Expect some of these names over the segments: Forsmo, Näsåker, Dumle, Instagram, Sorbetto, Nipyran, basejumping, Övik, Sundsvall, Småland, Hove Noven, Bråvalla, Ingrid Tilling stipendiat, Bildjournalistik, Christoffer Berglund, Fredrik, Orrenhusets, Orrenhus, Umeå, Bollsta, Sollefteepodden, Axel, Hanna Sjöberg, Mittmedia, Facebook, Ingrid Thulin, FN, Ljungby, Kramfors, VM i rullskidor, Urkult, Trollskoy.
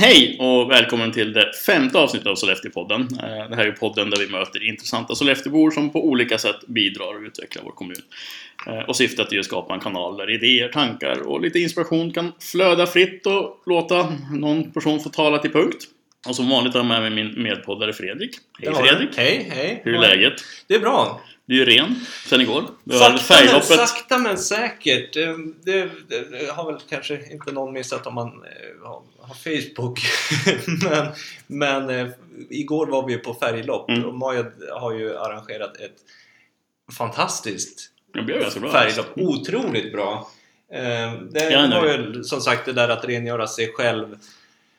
Hej och välkommen till det femte avsnittet av Sollefteepodden. Det här är podden där vi möter intressanta Solleftebor som på olika sätt bidrar och utvecklar vår kommun. Och syftet är att skapa en kanal där idéer, tankar och lite inspiration kan flöda fritt och låta någon person få tala till punkt. Och som vanligt har jag med mig min medpoddare Fredrik. Hej Fredrik! Hej! Hur är läget? Det är bra! Du är ren sen igår. Sakta men säkert. Det har väl kanske inte någon missat om man har Facebook. men igår var vi på färglopp. Och Maja har ju arrangerat ett fantastiskt färglopp. Otroligt bra. Det var ju som sagt det där att rengöra sig själv,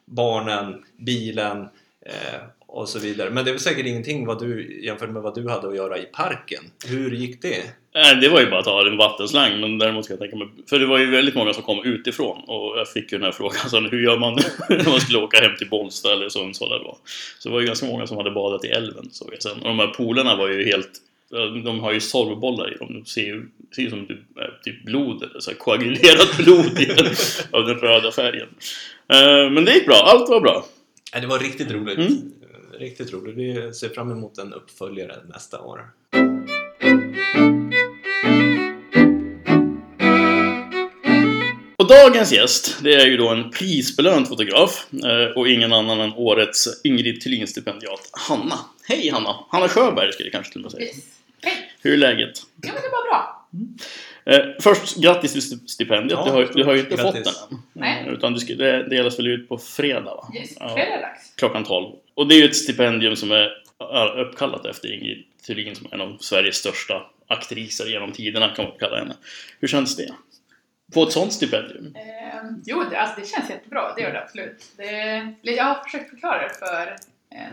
barnen, bilen och så vidare. Men det är väl säkert ingenting vad du, jämfört med vad du hade att göra i parken. Hur gick det? Det var ju bara att ha en vattenslang. Men däremot ska jag tänka mig, för det var ju väldigt många som kom utifrån. Och jag fick ju den här frågan så, hur gör man när man skulle åka hem till Bollsta eller Sundsvall eller vad. Så det var ju ganska många som hade badat i älven så sen. Och de här poolerna var ju helt, de har ju sorvbollar i dem. De ser ju som typ blod, så här koagulerat blod av den röda färgen. Men det gick bra, allt var bra. Det var riktigt roligt. Riktigt roligt. Vi ser fram emot en uppföljare nästa år. Och dagens gäst, det är ju då en prisbelönt fotograf och ingen annan än årets Ingrid Tilling stipendiat, Hanna. Hej Hanna! Hanna Sjöberg skulle det kanske till och med säga. Hej! Hur är läget? Ja, men det var bra. Först grattis till stipendiet. Ja, du har ju inte grattis. Fått den än. Utan det delas väl ut på fredag, va? Yes, fredags. Klockan 12. Och det är ju ett stipendium som är uppkallat efter Ingrid Thulin, som är en av Sveriges största aktriser genom tiderna, kan man kalla henne. Hur känns det? Få ett sånt stipendium? Det känns jättebra. Det gör det absolut. Jag har försökt förklara det för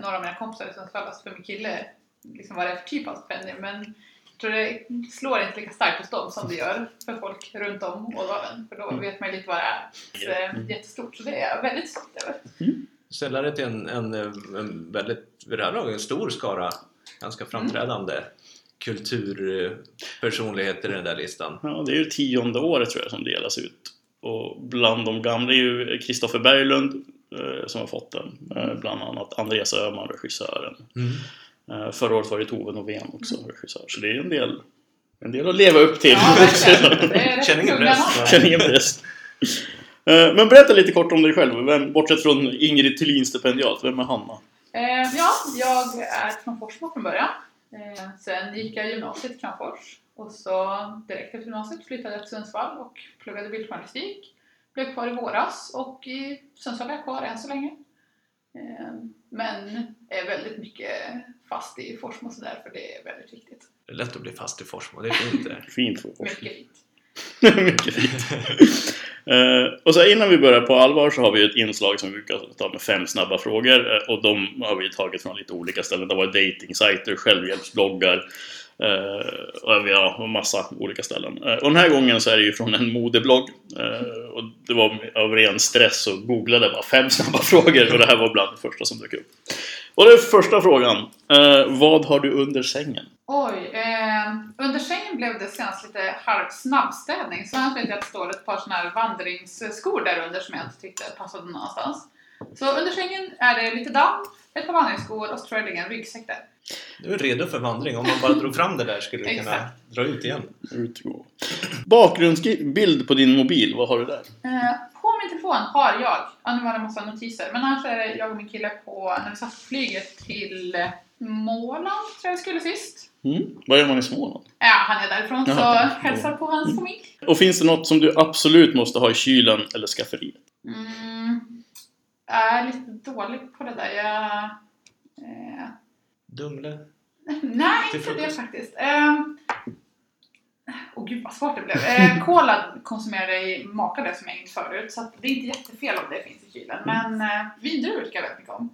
några av mina kompisar som kallas för min kille, liksom vad det är för typ av stipendium, men jag tror det slår inte lika starkt hos dem som det gör för folk runt om Ådalen. För då vet man ju lite vad det är. Så det är jättestort, så det är jag väldigt stolt över. Sällar det till en väldigt, vid det här laget, en stor skara, ganska framträdande kulturpersonligheter i den där listan. Ja, det är ju 10:e året tror jag som delas ut. Och bland de gamla är ju Christoffer Berglund som har fått den. Bland annat Andreas Öhman, regissören. Förra året var det Hove Noven också, regissör. Så det är en del att leva upp till. Känner ingen press. Men berätta lite kort om dig själv. Bortsett från Ingrid Tilin stipendiat, vem är Hanna? Ja, jag är från Forsmo från början. Sen gick jag gymnasiet i Kramfors. Och så direkt efter gymnasiet flyttade jag till Sundsvall och pluggade bildjournalistik. Blev kvar i våras och i Sundsvall är jag kvar än så länge. Men är väldigt mycket fast i Forsmo så där, för det är väldigt viktigt. Det är lätt att bli fast i Forsmo, det är fint det. Fint för Forsmo. Mycket fint. Mycket fint. Och så innan vi börjar på allvar så har vi ett inslag som vi brukar ta med 5 snabba frågor. Och de har vi tagit från lite olika ställen. Det var datingsajter, självhjälpsbloggar och massa olika ställen. Och den här gången så är det ju från en modeblogg. Och det var av ren stress så googlade bara 5 snabba frågor. Och det här var bland det första som dök upp. Och den första frågan. Vad har du under sängen? Oj, under sängen blev det senast lite halvsnabbstädning. Så jag tänkte att det står ett par sådana här vandringsskor där under som jag inte tyckte passade någonstans. Så under sängen är det lite damm, ett par vandringsskor och så tror jag ligger en ryggsäck där. Du är redo för vandring. Om man bara drog fram det där skulle du kunna dra ut igen. Bakgrundsbild på din mobil, vad har du där? På min telefon har jag, nu var det en massa notiser, men annars är det jag och min kille på, när vi satt flyget till Småland tror jag skulle sist. Vad gör man i Småland? Ja, han är därifrån. Jaha. Så hälsar på hans familj. Och finns det något som du absolut måste ha i kylen eller skafferiet? Jag är lite dålig på det där. Dumle? Nej, inte det faktiskt. Gud vad svårt det blev. Cola konsumerade i makade som jag inte förut. Så det är inte jättefel om det finns i kylen. Men vindruvor tycker jag väldigt mycket om.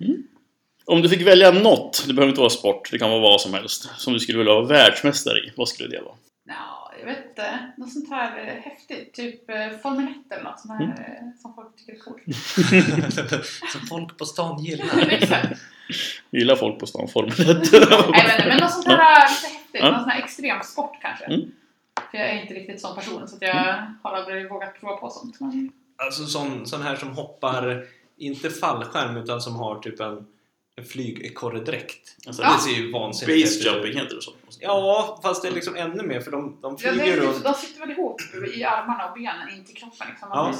Om du fick välja något, det behöver inte vara sport, det kan vara vad som helst, som du skulle vilja vara världsmästare i, vad skulle det vara? Ja, jag vet inte. Något sånt här häftigt, typ Formel 1 eller något sånt här som folk tycker är coolt. Som folk på stan gillar. Gillar folk på stan Formel 1? Nej, men något sånt här lite häftigt, någon sån här extrem sport kanske. För jag är inte riktigt sån person, så att jag har aldrig vågat prova på sånt. Alltså sån här som hoppar inte fallskärm utan som har typ en flygekorredräkt. Alltså det ser ju vansinnigt basejumping heter det så. Ja, fast det är liksom ännu mer för de flyger runt. De sitter väl ihop i armarna och benen, inte i kroppen liksom. Man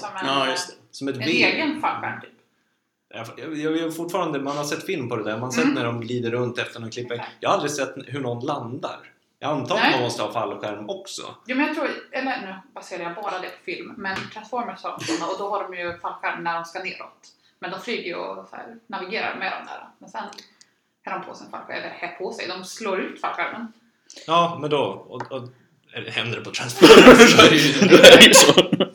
blir som en egen fallskärm typ. Jag fortfarande, man har sett film på det där. Man har sett när de glider runt efter någon klippa. Okay. Jag har aldrig sett hur någon landar. Jag antar att man måste ha fallskärm också. Ja, men jag tror, eller nu baserar jag bara det på film. Men Transformers har sådana och då har de ju fallskärm när de ska neråt. Men de flyger ju och så här, navigerar med dem där. Men sen har de på sig en fallskärm, eller här på sig. De slår ut fallskärmen. Ja, men då... Och händer det på Transformers så är det ju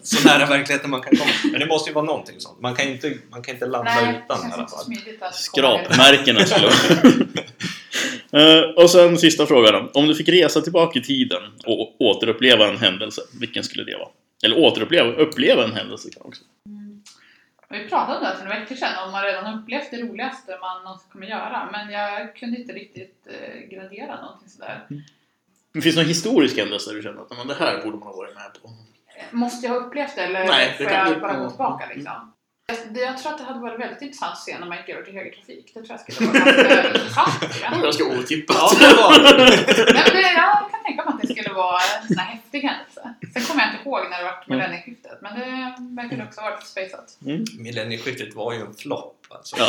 så nära verkligheten man kan komma. Men det måste ju vara någonting sånt. Man kan inte landa utan i alla fall. Skrapmärkena skulle och sen sista frågan då. Om du fick resa tillbaka i tiden och återuppleva en händelse, vilken skulle det vara? Eller uppleva en händelse kan också. Vi pratade om det för några veckor sedan om man redan upplevt det roligaste man någonsin kommer göra. Men jag kunde inte riktigt gradera någonting sådär. Men finns det någon historisk händelse där du känner att det här borde man ha varit med på? Måste jag ha upplevt det eller får jag bara gå tillbaka liksom? Jag tror att det hade varit väldigt intressant att se när man gick över till högertrafik. Det tror jag skulle vara ganska intressant. Det var ganska otippat. Jag kan tänka mig att det skulle vara en sån här häftig händelse. Sen kommer jag inte ihåg när det var millennieskiftet. Men det verkar också ha varit spejsat. Millennieskiftet var ju en flopp. Alltså. Ja,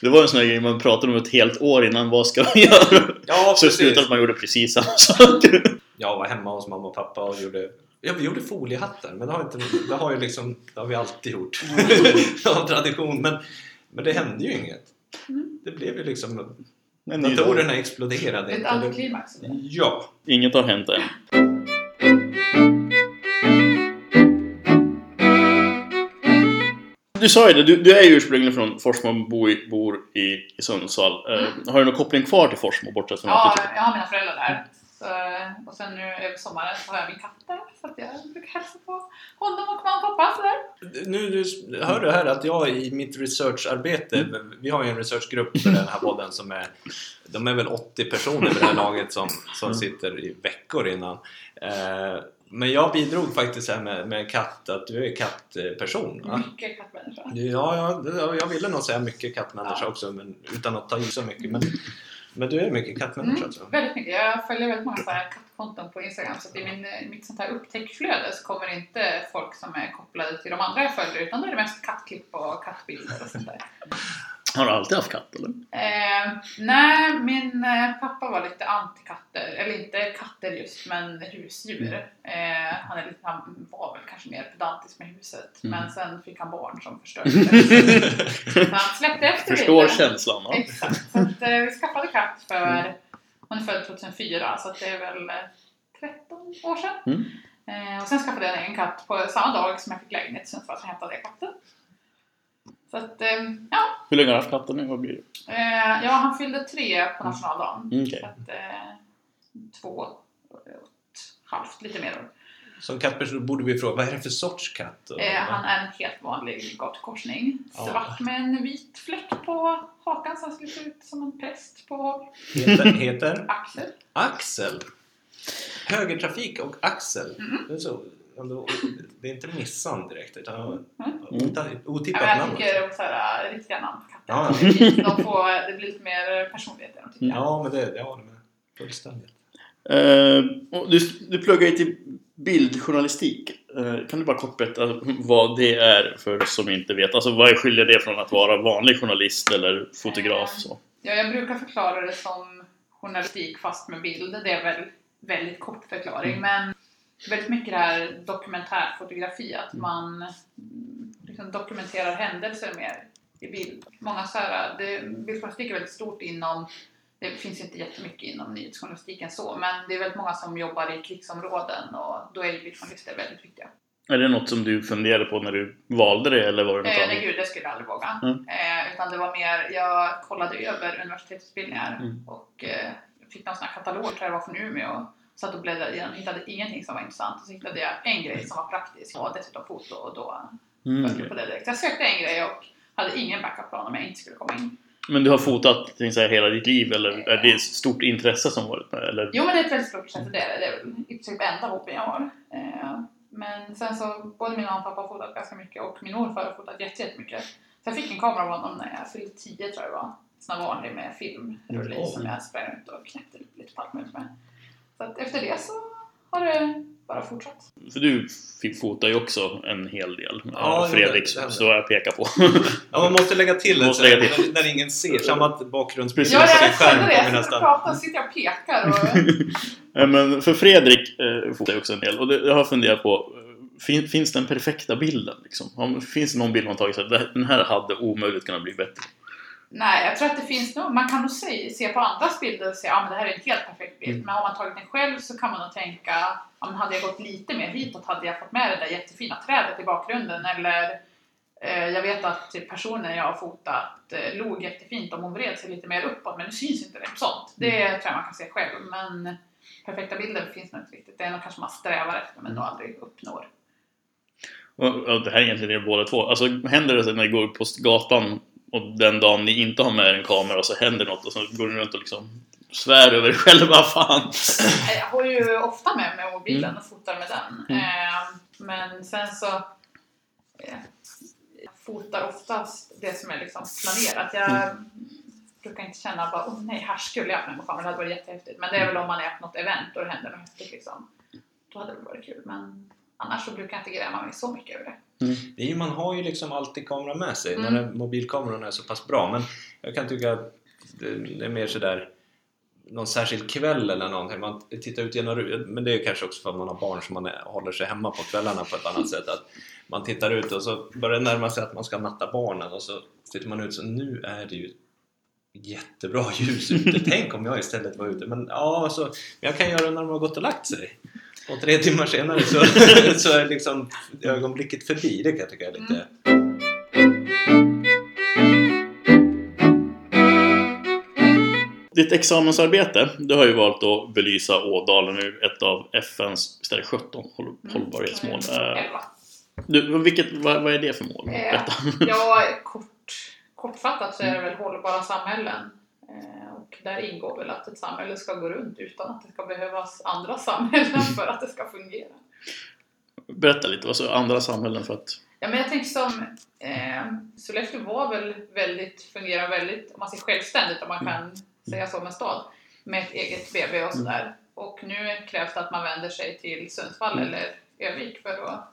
det var en sån här grej man pratade om ett helt år innan. Vad ska man göra? Ja, så slutade man gjorde precis samma sak. Jag var hemma hos mamma och pappa och gjorde... Ja, vi gjorde foliehattar, men det har vi alltid gjort av tradition, men det hände ju inget. Det blev ju liksom datorerna exploderade. Ett antiklimax. Ja, inget har hänt än. Du sa ju det, du är ju ursprungligen från Forsmo, bor i Sundsvall. Har du någon koppling kvar till Forsmo bortsett från att jag har mina föräldrar där. Så, och sen nu över sommaren så har jag min katt där, så att jag brukar hälsa på honom och mamma och pappa sådär. Nu hör du här att jag i mitt researcharbete, vi har ju en researchgrupp för den här podden som är, de är väl 80 personer för det här laget som sitter i veckor innan. Men jag bidrog faktiskt här med katt, att du är kattperson. Va? Mycket kattmänniska. Ja, jag ville nog säga mycket kattmänniska också, men utan att ta i så mycket. Men du är mycket kattmänniska tror jag. Väldigt mycket. Jag följer väldigt många kattkonton på Instagram. Så att i mitt sånt här upptäckflöde så kommer inte folk som är kopplade till de andra jag följer. Utan det är det mest kattklipp och kattbilder och sånt där. Har du alltid haft katt eller? Nej, min pappa var lite antikatter. Eller inte katter just, men husdjur. Han var väl kanske mer pedantisk med huset. Men sen fick han barn som förstörde det. Han släppte efter det. Förstår känslan. Ja. Exakt. Så att, vi skaffade katt för ungefär 2004. Så att det är väl 13 år sedan. Och sen skaffade jag en katt på samma dag som jag fick lägenhet. Sen för att jag hämtade katten. Så att, ja. Hur länge har haft katten nu? Vad blir det? Ja, han fyllde 3 på nationaldagen. Okay. Så att, 2,5 lite mer år. Som kattperson borde vi fråga, vad är det för sorts katt? Han är en helt vanlig gatukorsning. Svart med en vit fläck på hakan som skulle se ut som en präst på håll. Heter? Axel. Axel? Högertrafik och Axel. Det är så. Det är inte missan direkt utan otippat namn. Jag tycker också här riktiga namn på katten. Det blir lite mer personlighet än de tycker. Ja, men det har de med fullständigt. Du pluggar ju till bildjournalistik. Kan du bara kort berätta vad det är för som inte vet? Alltså vad skiljer det från att vara vanlig journalist eller fotograf? Så? Ja, jag brukar förklara det som journalistik fast med bild. Det är väl väldigt kort förklaring, men väldigt mycket det här dokumentärfotografi, att man liksom dokumenterar händelser mer i bild. Många bildjournalistik är väldigt stort inom, det finns inte jättemycket inom nyhetsjournalistiken så, men det är väldigt många som jobbar i krigsområden och då är bildjournalister väldigt viktiga. Är det något som du funderade på när du valde det eller var det något annat? Nej, gud, det skulle jag aldrig våga. Utan det var mer, jag kollade över universitetsutbildningar och fick någon sån här katalog tror jag var från Umeå. Så att då bläddrade jag, hittade ingenting som var intressant. Och så hittade jag en grej som var praktisk. Och dessutom foto och då på det direkt. Jag sökte en grej och hade ingen backup-plan om jag inte skulle komma in. Men du har fotat så här, hela ditt liv? Eller är det ett stort intresse som varit med? Eller? Jo, men det är ett väldigt stort intresse. Det är typ enda hoppen jag har. Men sen så, både min mamma och pappa har fotat ganska mycket. Och min morfar har fotat jättemycket. Jag fick en kamera av honom när jag fyllde 10 tror jag var. Sån vanlig med filmrulle som jag spände ut och knäckte lite palmut med. Så att efter det så har det bara fortsatt. För du fick fota ju också en hel del. Ja, Fredrik, så jag pekar på. Ja, man måste lägga till det när ingen ser. Samma bakgrundsbild. Ja, jag känner det. Jag sitter och pratar, sitter jag och pekar. Och... Men för Fredrik fotar ju också en del. Och det, jag har funderat på... Finns den perfekta bilden? Liksom? Finns det någon bild man tagit så att den här hade omöjligt kunnat bli bättre? Nej, jag tror att det finns nog. Man kan nog se på andras bilder och säga att det här är en helt perfekt bild. Men har man tagit den själv så kan man nog tänka att hade jag gått lite mer hitåt hade jag fått med det där jättefina trädet i bakgrunden. Eller jag vet att personen jag har fotat log jättefint om hon vred sig lite mer uppåt. Men det syns inte det. Sånt. Det tror jag man kan se själv. Men perfekta bilder finns nog inte riktigt. Det är nog kanske man strävar efter men nog aldrig uppnår. Och det här är egentligen båda två. Alltså händer det så när ni går på gatan och den dagen ni inte har med en kamera så händer något och så går ni runt och liksom svär över själva fan. Jag har ju ofta med mig mobilen och fotar med den. Men sen så fotar oftast det som är liksom planerat. Jag brukar inte känna att nej, här skulle jag ha med kameran. Det hade varit jättehäftigt. Men det är väl om man är på något event och det händer något häftigt liksom. Då hade det varit kul, men... Annars så brukar jag inte gräma mig så mycket över det. Det är ju, man har ju liksom alltid kamera med sig. När mobilkameran är så pass bra. Men jag kan tycka att det är mer sådär. Någon särskild kväll eller någonting. Man tittar ut genom rutan. Men det är ju kanske också för att man har barn som man håller sig hemma på kvällarna på ett annat sätt. Att man tittar ut och så börjar det närma sig att man ska natta barnen. Och så tittar man ut så nu är det ju jättebra ljus ute. Tänk om jag istället var ute. Men ja, så jag kan göra det när de har gått och lagt sig. Och 3 timmar senare så är liksom ögonblicket förbi. Det kan jag tycka är lite... Ditt examensarbete, du har ju valt att belysa Ådalen ur ett av FNs 17 hållbarhetsmål. Vad är det för mål? Ja, kortfattat så är det väl hållbara samhällen. Och där ingår väl att ett samhälle ska gå runt utan att det ska behövas andra samhällen för att det ska fungera. Berätta lite, vad så andra samhällen för att... Ja, men jag tänker som Sollefteå var väl fungerar väldigt, om man ser självständigt om man kan säga så, med stad med ett eget BB och sådär. Och nu krävs det att man vänder sig till Sundsvall eller Övik för att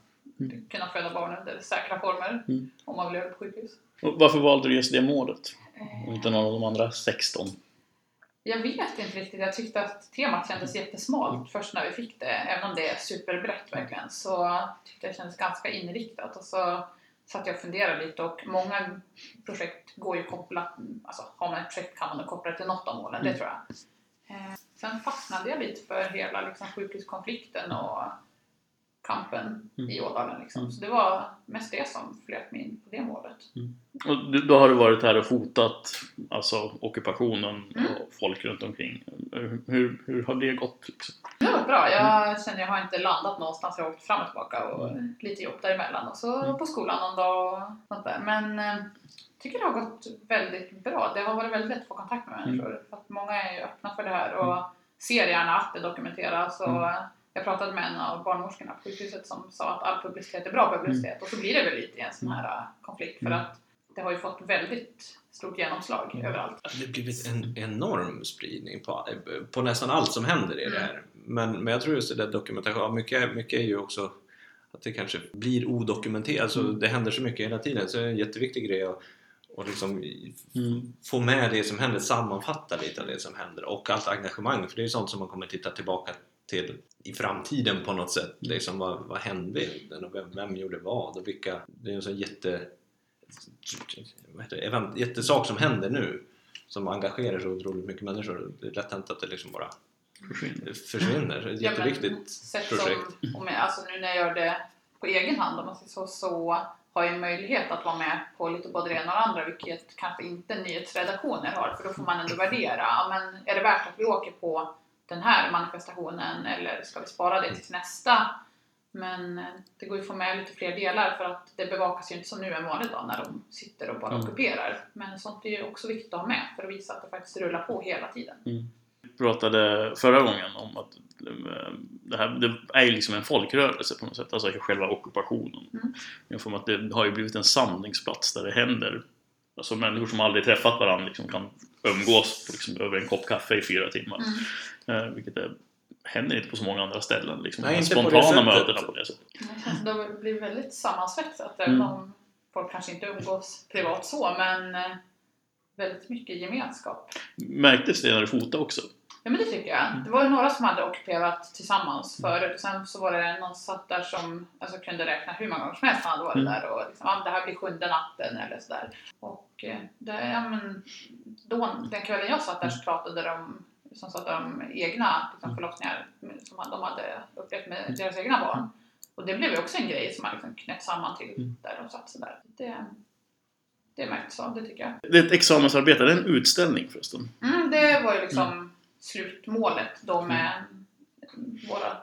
kunna föda barn under säkra former om man vill göra på sjukhus. Och varför valde du just det målet? Och inte någon av de andra 16? Jag vet inte riktigt. Jag tyckte att temat kändes jättesmalt först när vi fick det. Även om det är superbrett verkligen. Så tyckte jag det kändes ganska inriktat. Och så satt jag och funderade lite. Och många projekt går ju kopplat. Alltså har man ett projekt kan man koppla till något av målen. Det tror jag. Sen fastnade jag lite för hela liksom, sjukhuskonflikten och kampen i Ådalen. Liksom. Så det var mest det som flöt mig in på det målet. Och då har du varit här och fotat alltså ockupationen och folk runt omkring. Hur har det gått? Liksom? Det har varit bra. Jag känner jag har inte landat någonstans. Jag har åkt fram och tillbaka och lite jobb däremellan. Och så på skolan någon dag och sånt där. Men jag tycker det har gått väldigt bra. Det har varit väldigt lätt att få kontakt med människor. För att många är öppna för det här och ser gärna att det dokumenteras och... Jag pratade med en av barnmorskorna på sjukhuset som sa att all publicitet är bra publicitet. Och så blir det väl lite en sån här konflikt för att det har ju fått väldigt stort genomslag överallt. Det har blivit en enorm spridning på nästan allt som händer i det här. Men jag tror just det där dokumentation, mycket är ju också att det kanske blir odokumenterat. Alltså det händer så mycket hela tiden så det är en jätteviktig grej att och liksom få med det som händer, sammanfatta lite av det som händer och allt engagemang. För det är ju sånt som man kommer titta tillbaka till i framtiden på något sätt. Liksom, vad hände och vem gjorde vad och vilka. Det är en sån jättesak som händer nu som engagerar så otroligt mycket människor. Det är lätt hänt att det liksom bara försvinner. Det är ett jätteviktigt projekt. Alltså nu när jag gör det på egen hand om man säger så har jag möjlighet att vara med på lite både det ena och andra, vilket kanske inte nyhetsredaktioner har, för då får man ändå värdera. Men är det värt att vi åker på den här manifestationen eller ska vi spara det till nästa? Men det går ju att få med lite fler delar för att det bevakas ju inte som nu en vanlig dag när de sitter och bara ockuperar. Men sånt är ju också viktigt att ha med för att visa att det faktiskt rullar på hela tiden. Vi pratade förra gången om att det här, det är ju liksom en folkrörelse på något sätt, alltså själva ockupationen. Mm. Jag får med att det har ju blivit en samlingsplats där det händer. Alltså människor som aldrig träffat varandra liksom kan umgås liksom, över en kopp kaffe i 4 timmar. Mm. Vilket är, händer inte på så många andra ställen. Liksom, nej, de spontana mötena på det sättet. Alltså, de blir väldigt sammansvetsat. De får kanske inte umgås privat så, men väldigt mycket gemenskap. Märktes det när du fotade också? Ja, men det tycker jag. Det var ju några som hade ockuperat tillsammans förut. Sen så var det någon satt där som alltså, kunde räkna hur många gånger som helst hade varit där. Och liksom, det här blir 7:e natten eller sådär. Och det, ja, men, då, den kvällen jag satt där så pratade de som satt om egna liksom, förlossningar som de hade upplevt med deras egna barn. Och det blev ju också en grej som man liksom knäppt samman till där de satt sådär. Det märktes av, det tycker jag. Det är ett examensarbete, det är en utställning förresten. Mm, det var ju liksom slutmålet då med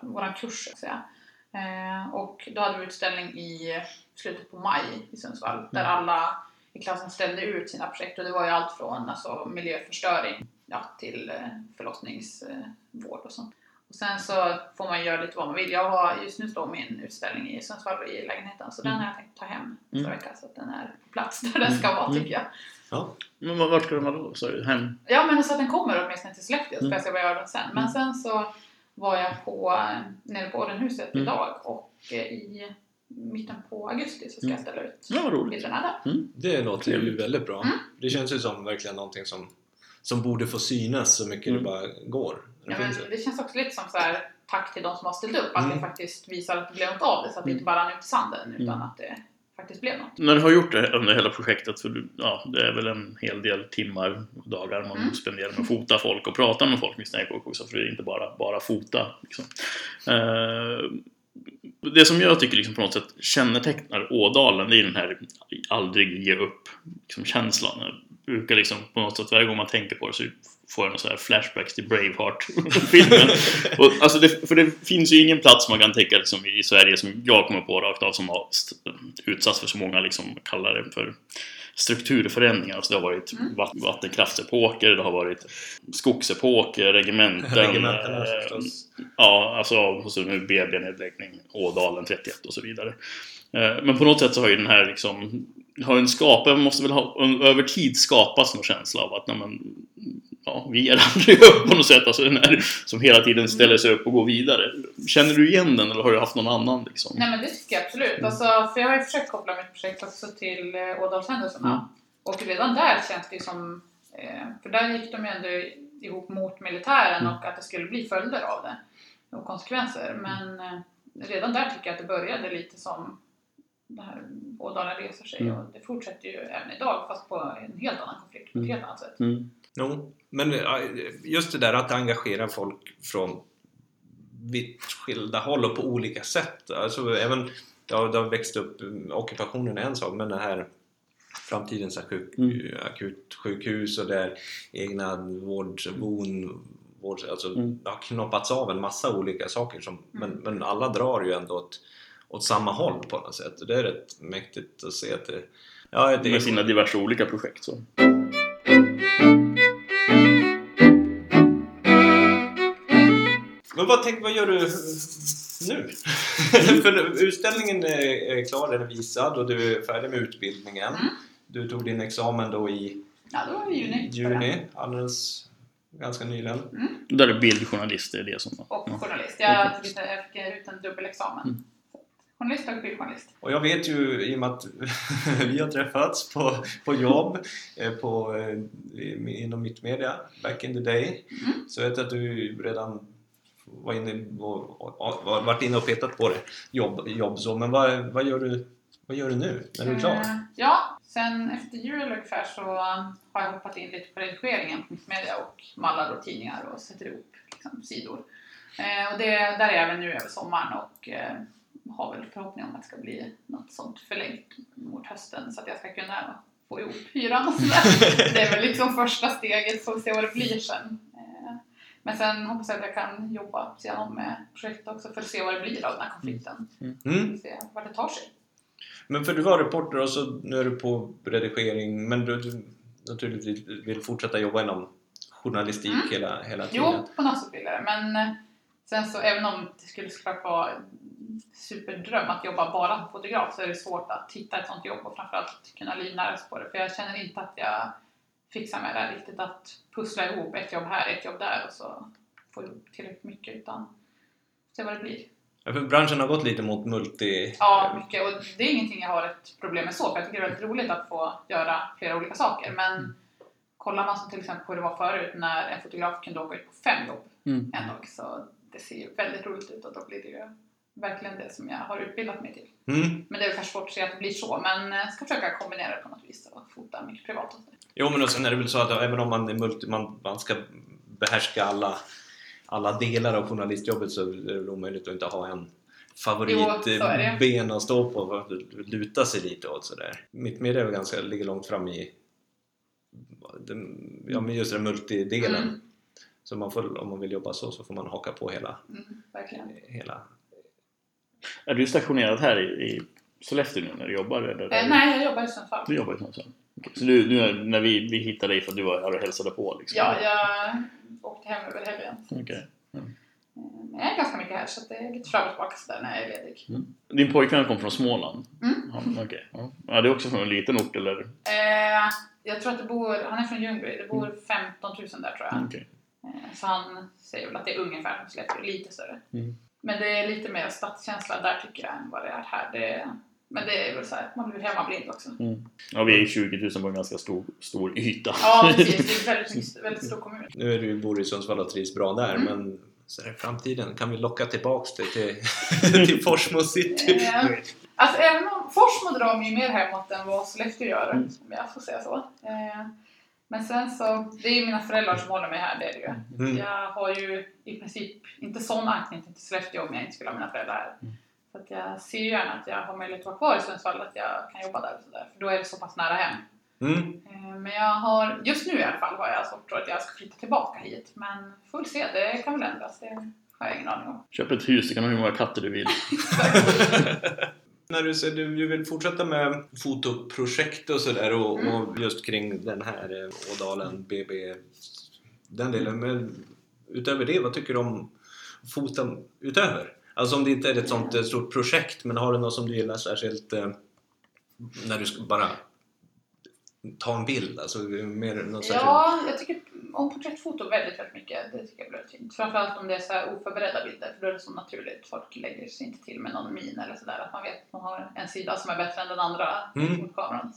våra kurser. Så att säga. Och då hade vi utställning i slutet på maj i Sundsvall. Där alla i klassen ställde ut sina projekt. Och det var ju allt från alltså, miljöförstöring till förlossningsvård och sånt. Och sen så får man göra lite vad man vill. Jag har just nu står min utställning i Sundsvall i lägenheten. Så den har jag tänkt ta hem nästa vecka. Så att den är på plats där den ska vara tycker jag. Ja. Men vart ska den vara då? Så hem? Ja, men så att den kommer åtminstone till Sollefteå. Så jag ska bara göra den sen. Men sen så var jag nere på Orrenhuset idag. Och i mitten på augusti så ska jag ställa ut bilderna där. Mm. Det är något väldigt bra. Mm. Det känns ju som verkligen någonting som borde få synas så mycket det bara går. Ja, men det känns också lite som så här, tack till de som har ställt upp. Att det faktiskt visar att det blev något av det. Så att det inte bara rann ut i sanden utan att det faktiskt blev något. När du har gjort det under hela projektet för, det är väl en hel del timmar och dagar man spenderar med att fota folk och prata med folk. För det är inte bara fota liksom. Det som jag tycker liksom på något sätt kännetecknar Ådalen, det är den här aldrig ge upp liksom, känslan. Jag brukar liksom på något sätt, varje gång man tänker på det så får jag någon så här flashbacks till Braveheart-filmen. Och, alltså för det finns ju ingen plats man kan tänka liksom, i Sverige som jag kommer på rakt av som har utsatts för så många liksom, kallar det för strukturförändringar. Alltså, det har varit vattenkraftsepoker, det har varit skogsepoker, regementen och så nu BB-nedläggning, Ådalen 31 och så vidare. Men på något sätt så har ju den här liksom man måste väl ha över tid skapas någon känsla av att vi är aldrig upp på något sätt, alltså den här som hela tiden ställer sig upp och går vidare. Känner du igen den eller har du haft någon annan liksom? Nej, men det tycker jag absolut. Alltså, för jag har ju försökt koppla mitt projekt också till Ådalshändelserna. Och redan där känns det som, för där gick de ju ändå ihop mot militären och att det skulle bli följder av det och konsekvenser. Men redan där tycker jag att det började lite som det här, Ådalen reser sig och det fortsätter ju även idag fast på en helt annan konflikt på ett helt annat sätt. Men just det där att engagera folk från vitt skilda håll och på olika sätt, alltså även det har växt upp, ockupationen är en sak, men det här framtidens akutsjukhus och där egna vård, alltså det har knoppats av en massa olika saker som, men alla drar ju ändå åt samma håll på något sätt. Och det är rätt mäktigt att se att det med sina diverse olika projekt så. Men vad gör du nu? För utställningen är klar, den är visad och du är färdig med utbildningen. Du tog din examen då i juni alldeles ganska nyligen. Där är bildjournalist, det som och journalist. Jag fick ut en dubbelexamen. Journalist och bildjournalist. Och jag vet ju i och med att vi har träffats på jobb inom Mittmedia back in the day. Så jag vet att du redan varit inne och petat på det jobb så, men vad gör du nu när du är klar? Sen efter jul ungefär så har jag hoppat in lite på redigeringen på Mittmedia och mallar och tidningar och sätter ihop liksom, sidor. Och där är jag väl nu över sommaren och har väl förhoppning om att det ska bli något sånt förlängt mot hösten så att jag ska kunna få ihop hyran och sådär. Det är väl liksom första steget, så vi ser vad det blir sen. Men sen hoppas jag att jag kan jobba sedan med projekt också för att se vad det blir av den här konflikten. Se vad det tar sig. Men för du var reporter och så nu är du på redigering, men du naturligtvis vill fortsätta jobba inom journalistik hela tiden. Jo, på något sätt vill jag, men Sen så även om det skulle såklart vara superdröm att jobba bara som fotograf, så är det svårt att hitta ett sånt jobb och framförallt kunna livnära sig på det. För jag känner inte att jag fixar med det här riktigt, att pussla ihop ett jobb här, ett jobb där och så få tillräckligt mycket, utan se vad det blir. Ja, för branschen har gått lite mot multi... Ja, mycket. Och det är ingenting jag har ett problem med så, för jag tycker det är väldigt roligt att få göra flera olika saker. Men kollar man som till exempel på hur det var förut när en fotograf kunde åka ut på 5 jobb en dag, så det ser ju väldigt roligt ut och då blir det ju verkligen det som jag har utbildat mig till. Mm. Men det är kanske svårt att se att det blir så, men jag ska försöka kombinera det på något vis och fota mycket privat. Jo, men sen är det väl så att även om man är multi, man ska behärska alla delar av journalistjobbet, så är det omöjligt att inte ha en favoritben att stå på och luta sig lite åt sådär. Mittmedia är ganska, ligger långt fram i men just den multidelen. Så man får, om man vill jobba så får man haka på hela. Är du stationerad här i Sollefteå nu när du jobbar? Eller? Nej, jag jobbar i Sundsvall. Du jobbar i Sundsvall. Okay. Så nu när vi hittade dig för att du var här och hälsade på? Liksom. Ja, jag åkte hem över helgen. Okay. Jag är ganska mycket här, så det är lite fram och tillbaka där när jag är ledig. Din pojkvän kom från Småland? Ja, okay. Ja, det är också från en liten ort, eller? Jag tror att han är från Ljungby. Det bor 15 000 där, tror jag. Okay. Så han säger väl att det är ungefär som Sollefteå, lite större. Men det är lite mer stadskänsla där, tycker jag, än vad det är här. Men det är väl så här, man blir hemmablind också. Ja, vi är 20 000 på en ganska stor yta. Ja, precis. Det är väldigt stor kommun. Nu bor du i Sundsvall och trivs bra där, men så här i framtiden, kan vi locka tillbaka det till Forsmo City? Alltså, även om Forsmo drar mig mer hemåt än vad Sollefteå gör, om jag får säga så. Men sen så, det är ju mina föräldrar som håller mig här, det är det ju. Jag har ju i princip inte sån anknytning till Sollefteå om jag inte skulle ha mina föräldrar här. Så att jag ser ju gärna att jag har möjlighet att vara kvar i Sundsvall, att jag kan jobba där och sådär. För då är det så pass nära hem. Men jag har, just nu i alla fall, har jag svårt att jag ska flytta tillbaka hit. Men får se, det kan väl ändras, det har jag ingen aning om. Köp ett hus, så kan du ha hur många katter du vill. När du säger du vill fortsätta med fotoprojekt och sådär och just kring den här Ådalen, BB, den delen. Men utöver det, vad tycker du om foton utöver? Alltså om det inte är ett sånt stort projekt, men har du något som du gillar särskilt när du ska bara ta en bild? Alltså, mer något särskilt? Ja, jag tycker om porträttfoto väldigt mycket. Det tycker jag blir fint. Framförallt om det är så här oförberedda bilder, för då är det så naturligt. Folk lägger sig inte till med någon min eller sådär. Att man vet att man har en sida som är bättre än den andra mot kameran. Och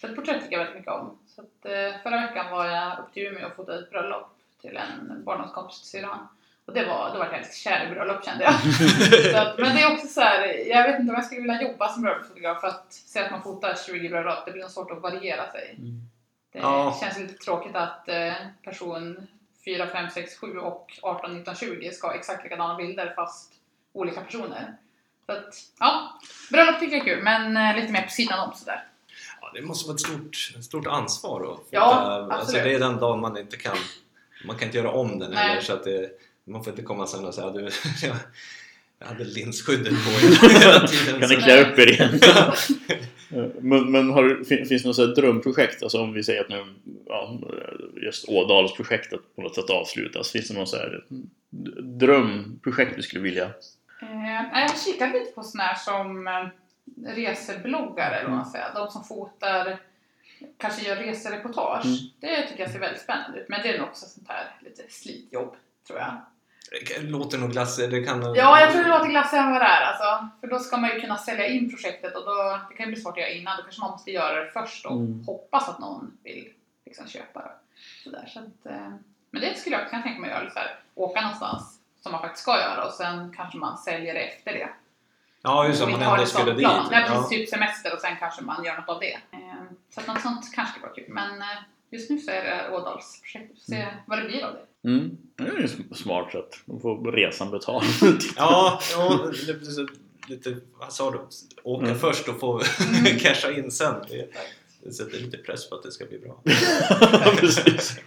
så ett porträtt tycker jag väldigt mycket om. Så att, förra veckan var jag upp till Umeå och fotade ett bröllop till en barndomskompis till syrran. Och då var jag helt kär i bröllop, kände jag. Så att, men det är också så här, jag vet inte om jag skulle vilja jobba som bröllopsfotograf, för att se att man fotar 20 bröllop, det blir svårt att variera sig. Det känns lite tråkigt att person 4, 5, 6, 7 och 18, 19, 20 ska ha exakt likadana bilder fast olika personer. Så att, ja, bröllop tycker jag är kul, men lite mer på sidan om sådär. Ja, det måste vara ett stort ansvar då. Alltså, det är den dagen man kan inte göra om den. Nej. Eller så att det... Man får inte komma sen och säga att jag hade linsskyddet på hela tiden. Kan ni klä upp er igen? Men finns det något sådant drömprojekt? Alltså om vi säger att nu just Ådalsprojektet på något sätt avslutas. Finns det något sådant drömprojekt du skulle vilja? Jag har kikat lite på sådana här som resebloggare eller vad man säger. De som fotar, kanske gör resereportage. Det tycker jag ser väldigt spännande ut. Men det är nog också sånt här lite slitjobb, tror jag. Låter nog glassig, det kan... Ja, jag tror det låter glassig än vad det är, alltså. För då ska man ju kunna sälja in projektet, och då, det kan ju bli svårt att göra innan. Då kanske man måste göra det först och hoppas att någon vill liksom köpa det. Så att, men det skulle jag kunna tänka mig att göra, så här, åka någonstans som man faktiskt ska göra, och sen kanske man säljer det efter det. Ja, just det, man ändå skulle dit. Det är precis typ semester, och sen kanske man gör något av det. Så att något sånt kanske var kul, men... Just nu så är det Ådalsprojektet. Se vad det blir av det. Det är ju smart sätt. Man får resan betald. Ja, det blir så lite... Vad sa du? Åka först och få casha in sen. Det sätter lite press på att det ska bli bra. Ja, precis.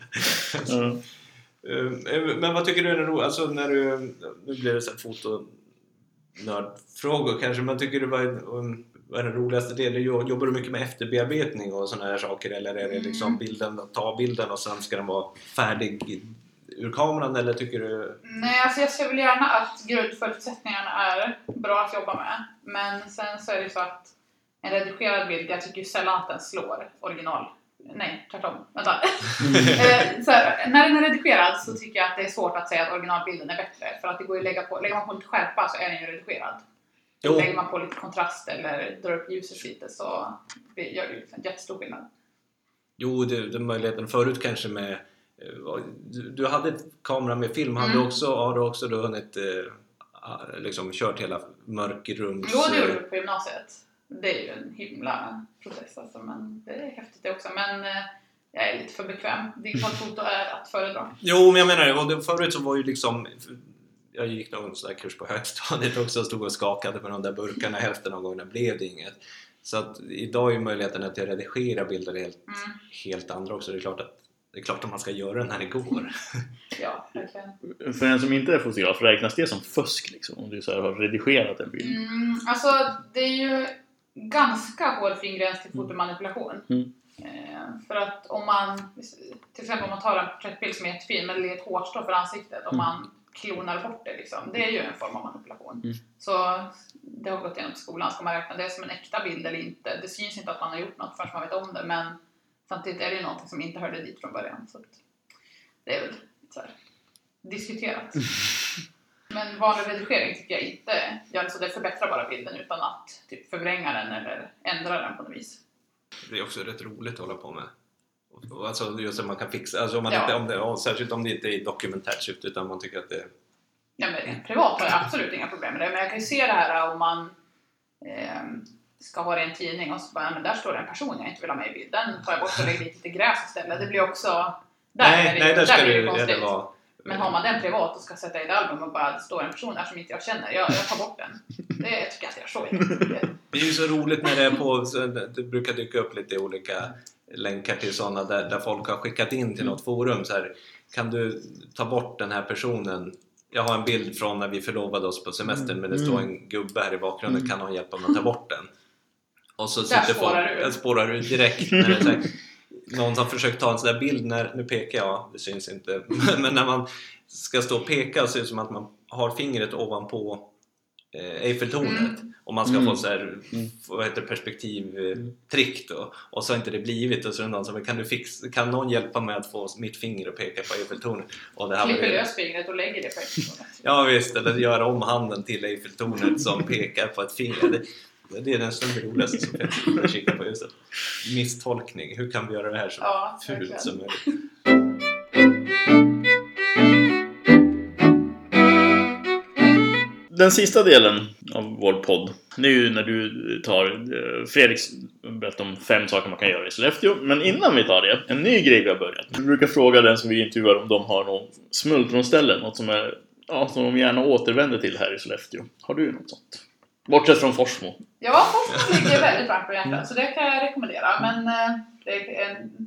Men vad tycker du är roligt? Alltså när du... Nu blir det så här fotonördfrågor kanske. Men tycker du vad är den roligaste delen? Jobbar du mycket med efterbearbetning och sådana här saker? Eller är det liksom bilden, ta bilden och sen ska den vara färdig ur kameran, eller tycker du? Nej, alltså jag ser väl gärna att grundförutsättningarna är bra att jobba med. Men sen så är det så att en redigerad bild, jag tycker sällan att den slår original. Nej, tvärtom. Vänta. Så här, när den är redigerad så tycker jag att det är svårt att säga att originalbilden är bättre. För att det går ju att lägga på, lägger man på lite skärpa så är den ju redigerad. Jo. Lägger man på lite kontrast eller drar upp ljuset lite så gör det ju en jättestor skillnad. Jo, den möjligheten förut kanske med... Du hade kamera med film, har du också då hunnit liksom kört hela mörkrums... Jo, det gjorde du på gymnasiet. Det är ju en himla process alltså, men det är häftigt det också. Men jag är lite för bekväm. Digitalt foto är att föredra. Jo, men jag menar det. Förut så var ju liksom... Jag gick någon sån där kurs på högstadiet också och stod och skakade med de där burkarna. Hälften av gångerna blev det inget. Så att idag är möjligheten att redigera bilder helt andra också. Det är klart att man ska göra den när det går. Ja, verkligen. För en som inte är fotograf, räknas det som fusk liksom, om du så här har redigerat en bild? Alltså det är ju ganska hård fin gräns till fotomanipulation. För att om man, till exempel om man tar en porträttbild som är jättefin men det är ett hårstrå för ansiktet, om man klonar bort det liksom. Det är ju en form av manipulation. Så det har gått igenom skolan. Ska man räkna det som en äkta bild eller inte? Det syns inte att man har gjort något förrän man vet om det. Men samtidigt är det ju någonting som inte hörde dit från början. Så det är väl så här, diskuterat. Men vanlig redigering tycker jag inte. Alltså det förbättrar bara bilden utan att typ förvränga den eller ändra den på något vis. Det är också rätt roligt att hålla på med. Alltså just att man kan fixa, alltså om man inte, om det, särskilt om det inte är dokumentärt syfte utan man tycker att det... Ja, men privat har jag absolut inga problem med det. Men jag kan ju se det här om man ska ha det i en tidning och så bara, men där står det en person jag inte vill ha med i bilden. Tar jag bort och lägger lite gräs istället. Det blir också... Där blir det konstigt. Men har man den privat och ska sätta i ett album och bara står en person där som inte jag känner, jag tar bort den. Det tycker jag att jag såg. Det är ju så roligt när det är på... Det brukar dyka upp lite olika länkar till sådana där folk har skickat in till något forum. Så här, kan du ta bort den här personen? Jag har en bild från när vi förlovade oss på semestern, men det står en gubbe här i bakgrunden. Kan någon hjälpa mig att ta bort den? Och så sitter folk, spårar du direkt när det är så här, någon har försökt ta en sån där bild när, nu pekar jag, det syns inte, men när man ska stå och peka så är det som att man har fingret ovanpå Eiffeltornet och man ska få så här, vad heter perspektivtrick då, och så har inte det blivit, och så är det någon som kan någon hjälpa mig att få mitt finger att peka på Eiffeltornet, och det här klipper lös fingret och lägger det på Eiffeltornet. Ja visst, eller göra om handen till Eiffeltornet som pekar på ett finger. Det är den roligaste som finns att kika på huset. Misstolkning, hur kan vi göra det här så fult som möjligt? Den sista delen av vår podd, det är ju när du tar Fredrik berättar om 5 saker man kan göra i Sollefteå. Men innan vi tar det, en ny grej vi har börjat. Vi brukar fråga den som vi intervjuar om de har någon smultronställe, något som är, som de gärna återvänder till här i Sollefteå. Har du något sånt? Bortsett från Forsmo. Ja, Forsmo ligger väldigt varmt på hjärtat, så det kan jag rekommendera. Men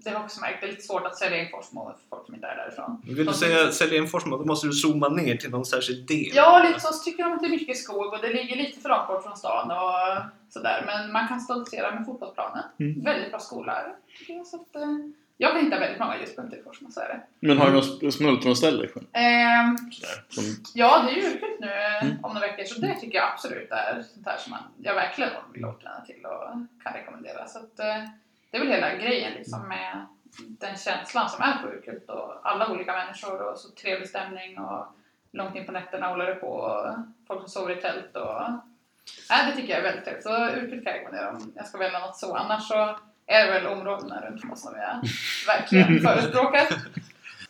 det har också märkt, det är lite svårt att sälja in Forsmo för folk som inte är därifrån. Vill du säga sälja in Forsmo, då måste du zooma ner till någon särskild del. Ja, lite så tycker de att det är mycket skog och det ligger lite för långt bort från stan och sådär. Men man kan stoltsera med fotbollsplanen. Väldigt bra skolor. Så att, jag kan hitta väldigt många ljuspunkter i Forsmo, så är det. Men har du någon smultronställe? Ja, det är ju Urkult nu om några veckor, så det tycker jag absolut är sånt här som jag verkligen vill återvända till och kan rekommendera. Så att, det är väl hela grejen liksom, med den känslan som är på Urkult och alla olika människor och så trevlig stämning och långt in på nätterna håller det på och folk som sover i tält och... det tycker jag är väldigt trevligt. Så Urkult kan jag rekommendera om jag ska välja något så, annars så... är väl områdena runt om som jag verkligen förespråkar.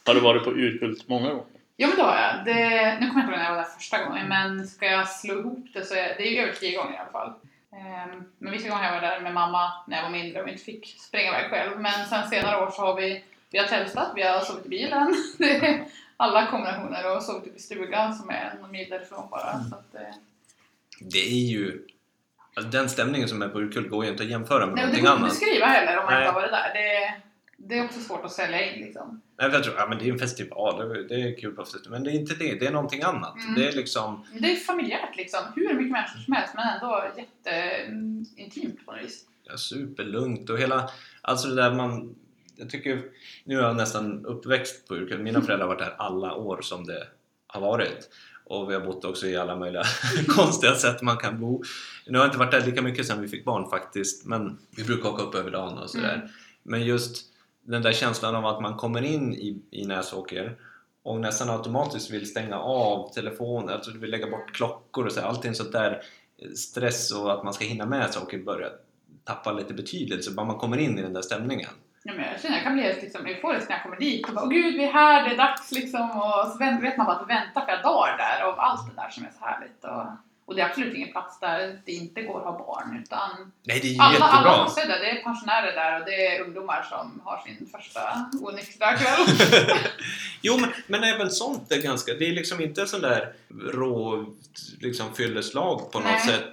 Har du varit på Urkult många gånger? Ja, men då har jag. Nu kommer jag inte ihåg när jag var där första gången, men ska jag slå ihop det så är det ju över 10 gånger i alla fall. Men vissa gånger jag var där med mamma när jag var mindre och inte fick springa iväg själv. Men sen senare år så har vi har tältat, vi har sovit i bilen. Alla kombinationer och sovit i stugan som är en mil därifrån bara. Så att, det är ju... Alltså den stämningen som är på Urkult går ju inte att jämföra med någonting annat. Nej, det går inte att beskriva heller om man inte har varit där. Det är också svårt att sälja in liksom. Nej, jag tror, men det är ju en festival, det är kul på festival. Men det är inte det, det är någonting annat. Det är liksom... Det är familjärt liksom, hur mycket människor som helst, men ändå jätteintimt på något vis. Ja, superlugnt och hela, alltså det där man... jag tycker, nu är jag nästan uppväxt på Urkult. Mina föräldrar har varit här alla år som det har varit. Och vi har bott också i alla möjliga konstiga sätt man kan bo. Nu har jag inte varit där lika mycket sedan vi fick barn faktiskt. Men vi brukar åka upp över dagen och sådär. Mm. Men just den där känslan av att man kommer in i Näsåker och nästan automatiskt vill stänga av telefonen. Alltså du vill lägga bort klockor och så. Allting sånt där stress och att man ska hinna med saker börjar tappa lite betydelse. Bara man kommer in i den där stämningen. Ja, men jag känner att jag kan bli helt liksom euforisk när jag kommer dit och bara, åh gud, vi är här, det är dags liksom, och så vet man bara att vänta flera dagar där och allt det där som är så härligt, och det är absolut ingen plats där det inte går att ha barn, utan nej, det är alla passer där, det är pensionärer där och det är ungdomar som har sin första onyktra kväll. Jo, men även sånt är ganska, det är liksom inte sån där rå liksom fylleslag på något sätt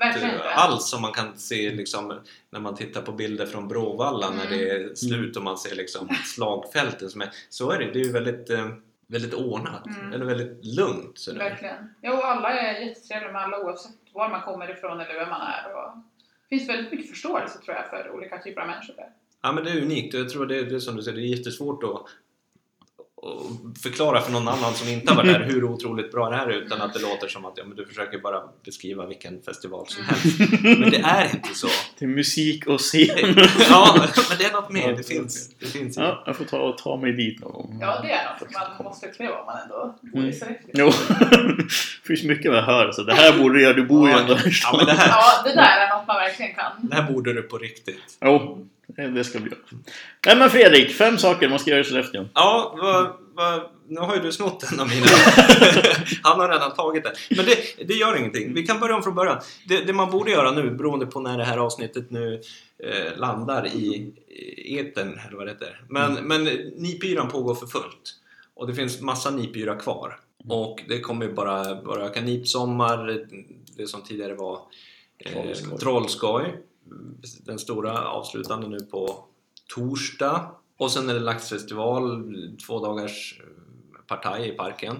alls som man kan se liksom när man tittar på bilder från Bråvalla när det är slut och man ser liksom slagfälten som är, så är det är ju väldigt väldigt ordnat, eller väldigt lugnt sådär. Verkligen. Ja, och alla är jättetrevliga med alla oavsett var man kommer ifrån eller vem man är. Och det finns väldigt mycket förståelse tror jag för olika typer av människor där. Ja, men det är unikt. Jag tror det är som du säger, det är jättesvårt att förklara för någon annan som inte var där hur otroligt bra det här är, utan att det låter som att ja, men du försöker bara beskriva vilken festival som helst. Men det är inte så. Det är musik och scen. Ja, men det är något mer. Det finns. Ja, jag får ta mig dit någon gång. Ja, det är något man måste uppleva om man ändå bor i Sollefteå. Jo, det finns mycket man hör. Så det här borde jag, du bor ju ändå. Ja, men det där är något man verkligen kan. Det här borde du på riktigt. Jo. Det ska bli bra. Nej, men Fredrik, 5 saker man ska göra i Sollefteå. Ja, nu har ju du snott en av mina. Han har redan tagit det. Men det gör ingenting. Vi kan börja om från början. Det man borde göra nu, beroende på när det här avsnittet nu landar i etern, eller vad det heter. Men Nipyran pågår för fullt. Och det finns massa nipyra kvar. Och det kommer ju bara öka nipsommar. Det som tidigare var Trollskoy. Den stora avslutande nu på torsdag. Och sen är det laxfestival, 2 dagars partaj i parken.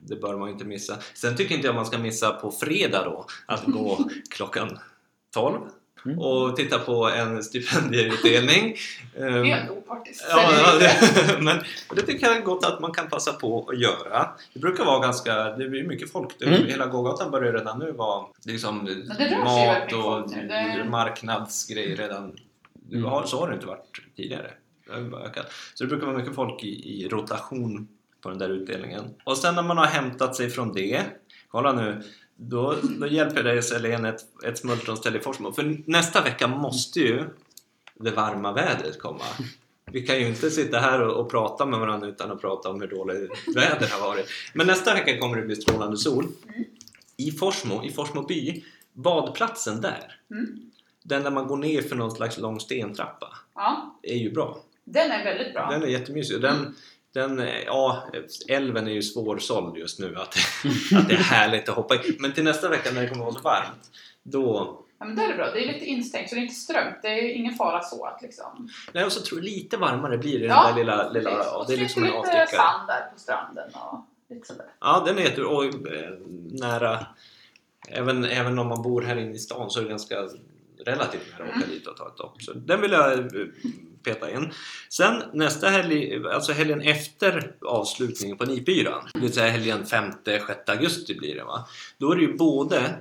Det bör man ju inte missa. Sen tycker inte jag man ska missa på fredag då att gå klockan 12 och titta på en stipendieutdelning. Helt opartiskt. Men det tycker jag gott att man kan passa på att göra. Det brukar vara ganska, det blir mycket folk. Hela gågatan börjar redan nu vara liksom mat och marknadsgrejer redan. Så har det inte varit tidigare. Så det brukar vara mycket folk i rotation på den där utdelningen. Och sen när man har hämtat sig från det, kolla nu, då hjälper det att sälja in ett smultronställe i Forsmo. För nästa vecka måste ju det varma vädret komma. Vi kan ju inte sitta här och prata med varandra utan att prata om hur dåligt väder har varit. Men nästa vecka kommer det bli strålande sol. I Forsmo by, badplatsen där. Den där man går ner för någon slags lång stentrappa. Ja. Är ju bra. Den är väldigt bra. Den är jättemysig. Älven är ju svårsåld just nu att det är härligt att hoppa i. Men till nästa vecka när det kommer att vara så varmt, då... Ja, men det är bra. Det är lite instängt så det är inte strömt. Det är ingen fara så att liksom... Nej, och så tror jag lite varmare blir det den där lilla... Och det är liksom lite sand där på stranden och lite sådär. Ja, den är och nära... Även om man bor här inne i stan så är det ganska... relativt när jag åker dit och tar ett dopp. Så den vill jag peta in. Sen nästa helg, alltså helgen efter avslutningen på Nipyran, det vill säga helgen 5-6 augusti blir det va? Då är det ju både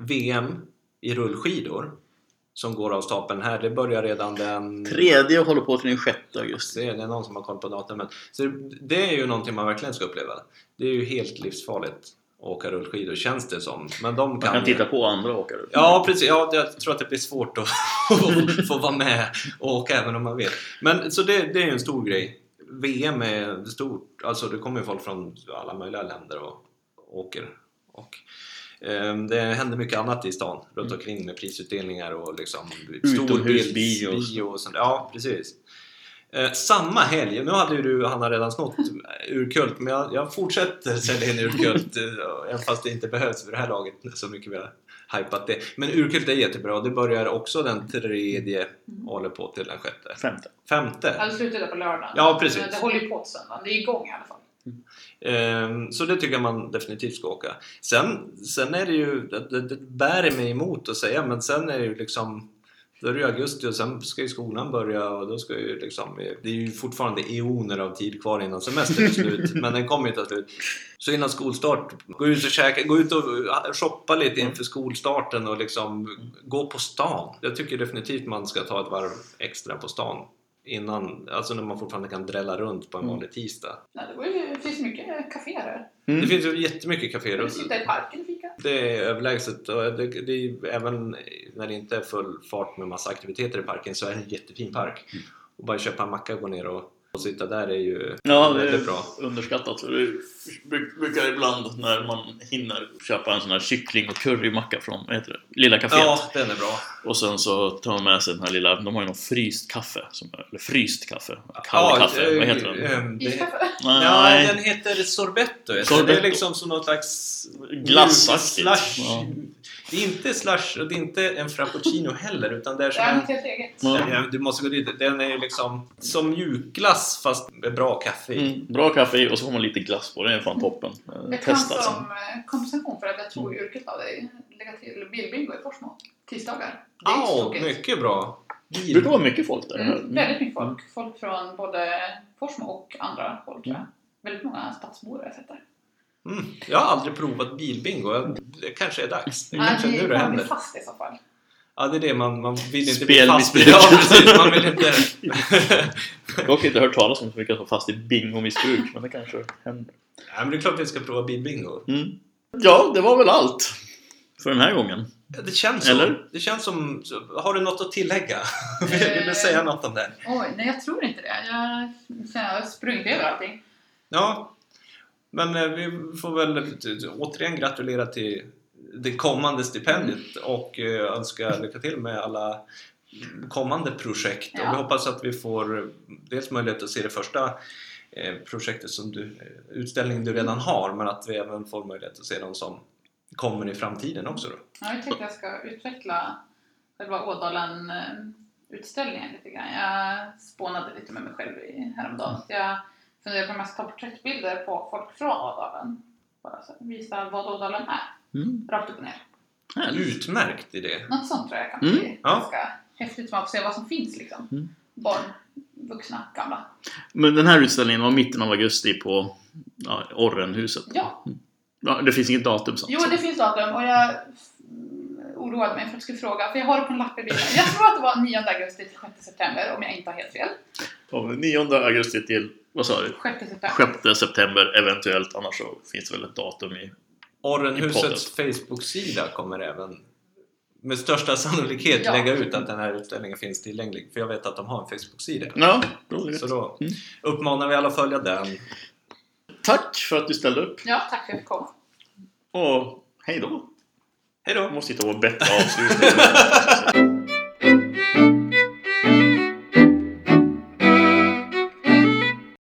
VM i rullskidor som går av stapeln här. Det börjar redan den... 3:e och håller på till den 6 augusti. Det är någon som har koll på datumet. Så det är ju någonting man verkligen ska uppleva. Det är ju helt livsfarligt. Åka rullskidor känns det som, men de kan titta på andra åkare. Ja, precis. Ja, jag tror att det blir svårt att få vara med och åka även om man vill. Men så det är ju en stor grej. VM är stort, alltså det kommer ju folk från alla möjliga länder och åker och det händer mycket annat i stan runt omkring med prisutdelningar och liksom utomhusbio och sånt. Ja, precis. Samma helg, nu hade ju du Hanna redan snott Urkult, men jag fortsätter sälja in Urkult även fast det inte behövs för det här laget så mycket vi har hypat det. Men Urkult är jättebra, det börjar också den 3:e och håller på till den 6:e. 5:e? Ja, det slutar på lördagen. Ja, precis. Men det håller ju på till söndagen, det är igång i alla fall. Så det tycker jag man definitivt ska åka. Sen är det ju, det bär mig emot att säga, men sen är det ju liksom Då är det augusti och sen ska ju skolan börja och då ska ju liksom, det är ju fortfarande eoner av tid kvar innan semestern är slut, men den kommer ju ta slut. Så innan skolstart, gå ut och shoppa lite inför skolstarten och liksom gå på stan. Jag tycker definitivt man ska ta ett varv extra på stan innan, alltså när man fortfarande kan drälla runt på en vanlig tisdag. Ja, det finns mycket kaféer. Mm. Det finns ju jättemycket kaféer. Du sitter i parken och fika. Det är överlägset. Det är, även när det inte är full fart med massa aktiviteter i parken, så är det en jättefin park. Mm. Och bara köpa en macka och gå ner och sitta där är ju väldigt bra. Underskattat. Det brukar ibland när man hinner köpa en sån här kyckling- och currymacka från lilla kaféet. Ja, den är bra. Och sen så tar man med sig den här lilla, de har ju någon fryst kaffe. Eller fryst kaffe. Kaffe, vad heter den? Nej, den heter sorbetto. Det är liksom som någon slags glassaktigt. Det är inte slush och det är inte en frappuccino heller, utan det är som du måste gå dit. Den är ju liksom som mjukglass fast med bra kaffe i. Mm, bra kaffe i och så får man lite glass på. Det är fan toppen. Jag kan som kompensation för att jag tog Urkult av dig lägga till bilbingo i Forsmo tisdagar. Ja, mycket bra. Det brukar vara mycket folk där. Väldigt mycket folk. Folk från både Forsmo och andra håll. Väldigt många stadsbor har jag sett där. Mm. Jag har aldrig provat bilbingo. Det kanske är dags. Det kanske nu det händer. Fast i så fall. Ja, det är det man vill inte bli fast i. Ja, precis, man vill inte. Jag har inte hört talas om så mycket som fast i bingo-missbruk, men det kanske händer. Ja, men det är klart att vi ska prova bilbingo. Mm. Ja, det var väl allt för den här gången. Det känns eller? Som, det känns som, har du något att tillägga? Vill du säga något om det? Oj, nej, jag tror inte det. Jag sprungde över allting. Ja. Men vi får väl återigen gratulera till det kommande stipendiet och önska lycka till med alla kommande projekt. Ja. Och vi hoppas att vi får dels möjlighet att se det första projektet som utställningen du redan har, men att vi även får möjlighet att se de som kommer i framtiden också. Då. Ja, jag tänkte jag ska utveckla själva Ådalen-utställningen lite grann. Jag spånade lite med mig själv häromdagen. Jag kan mest ta porträttbilder på folk från Ådalen. Bara så visa vad Ådalen är. Mm. Rakt upp och ner. Utmärkt idé. Något sånt tror jag kan bli ganska häftigt. Man får se vad som finns liksom. Mm. Barn, vuxna, gamla. Men den här utställningen var mitten av augusti på Orrenhuset. Ja. Ja. Det finns inget datum sånt. Jo, det finns datum och jag oroade mig för att jag skulle fråga. För jag har det på en lapp i bilden. Jag tror att det var 9 augusti till 6 september om jag inte har helt fel. Ja, 9 augusti till... Vad sa du? 6 september eventuellt, annars så finns det väl ett datum i Orrenhusets Facebook-sida kommer även med största sannolikhet lägga ut att den här utställningen finns tillgänglig. För jag vet att de har en Facebook-sida. Ja, så då uppmanar vi alla att följa den. Tack för att du ställde upp. Ja, tack för att du kom. Och hej då. Måste hitta vår bättre avslutning.